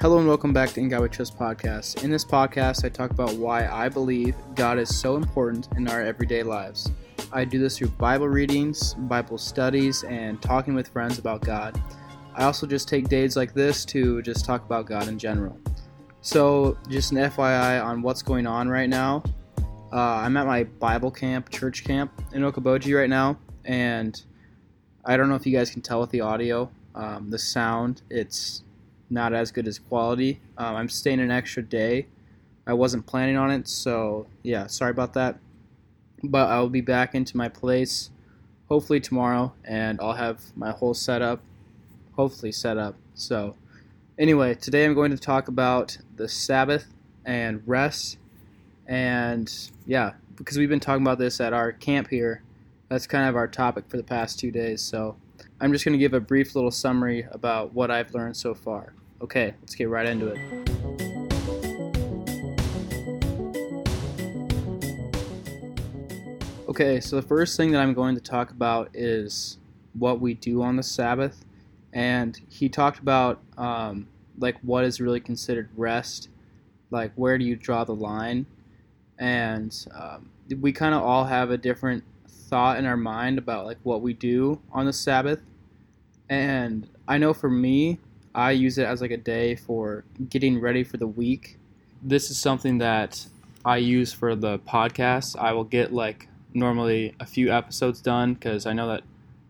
Hello and welcome back to In God We Trust Podcast. In this podcast, I talk about why I believe God is so important in our everyday lives. I do this through Bible readings, Bible studies, and talking with friends about God. I also just take days like this to just talk about God in general. So, just an FYI on what's going on right now. I'm at my Bible camp, church camp in Okoboji right now, and I don't know if you guys can tell with the audio, the sound, it's not as good as quality. I'm staying an extra day. I wasn't planning on it, so yeah, sorry about that. But I'll be back into my place hopefully tomorrow, and I'll have my whole setup hopefully set up. So anyway, today I'm going to talk about the Sabbath and rest, and yeah, because we've been talking about this at our camp here, that's kind of our topic for the past 2 days, so I'm just going to give a brief little summary about what I've learned so far. Okay, let's get right into it. Okay, so the first thing that I'm going to talk about is what we do on the Sabbath. And he talked about what is really considered rest, like where do you draw the line. And we kind of all have a different thought in our mind about like what we do on the Sabbath. And I know for me, I use it as like a day for getting ready for the week. This is something that I use for the podcast. I will get like normally a few episodes done because I know that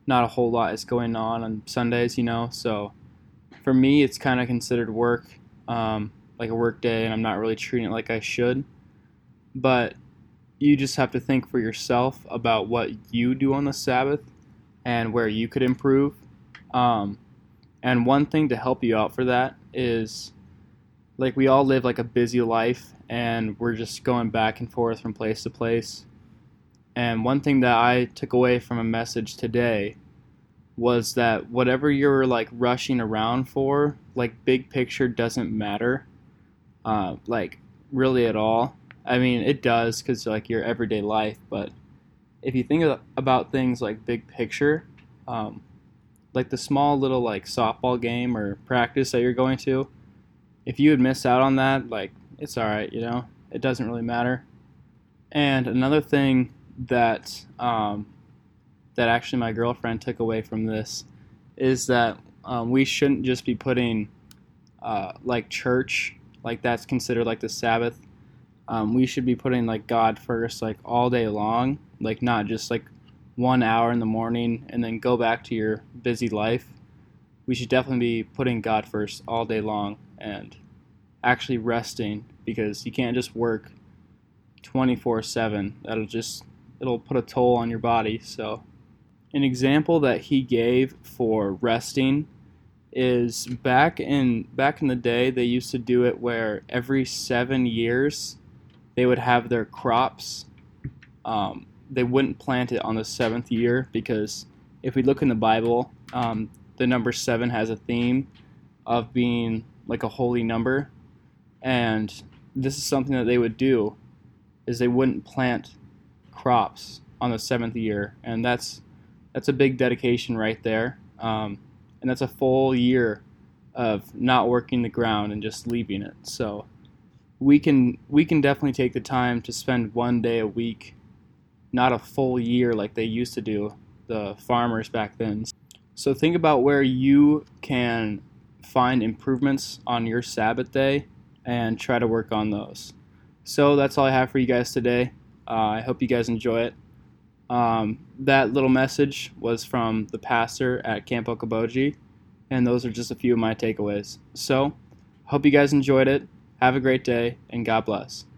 not a whole lot is going on Sundays, you know. So for me, it's kind of considered work, like a work day, and I'm not really treating it like I should. But you just have to think for yourself about what you do on the Sabbath and where you could improve. And one thing to help you out for that is, like, we all live like a busy life and we're just going back and forth from place to place. And one thing that I took away from a message today was that whatever you're like rushing around for, like big picture doesn't matter, like really at all. I mean, it does because like your everyday life, but if you think about things like big picture, like the small little like softball game or practice that you're going to, if you would miss out on that, like it's all right, you know, it doesn't really matter. And another thing that that actually my girlfriend took away from this is that we shouldn't just be putting like church, like that's considered like the Sabbath. We should be putting like God first, like all day long, like not just like 1 hour in the morning and then go back to your busy life. We should definitely be putting God first all day long and actually resting, because you can't just work 24/7. It'll put a toll on your body. So an example that he gave for resting is back in the day, they used to do it where every 7 years they would have their crops. They wouldn't plant it on the seventh year, because if we look in the Bible, the number 7 has a theme of being like a holy number. And this is something that they would do, is they wouldn't plant crops on the seventh year. And that's a big dedication right there. And that's a full year of not working the ground and just leaving it. So we can definitely take the time to spend 1 day a week, not a full year like they used to do, the farmers back then. So think about where you can find improvements on your Sabbath day and try to work on those. So that's all I have for you guys today. I hope you guys enjoy it. That little message was from the pastor at Camp Okoboji, and those are just a few of my takeaways. So hope you guys enjoyed it. Have a great day, and God bless.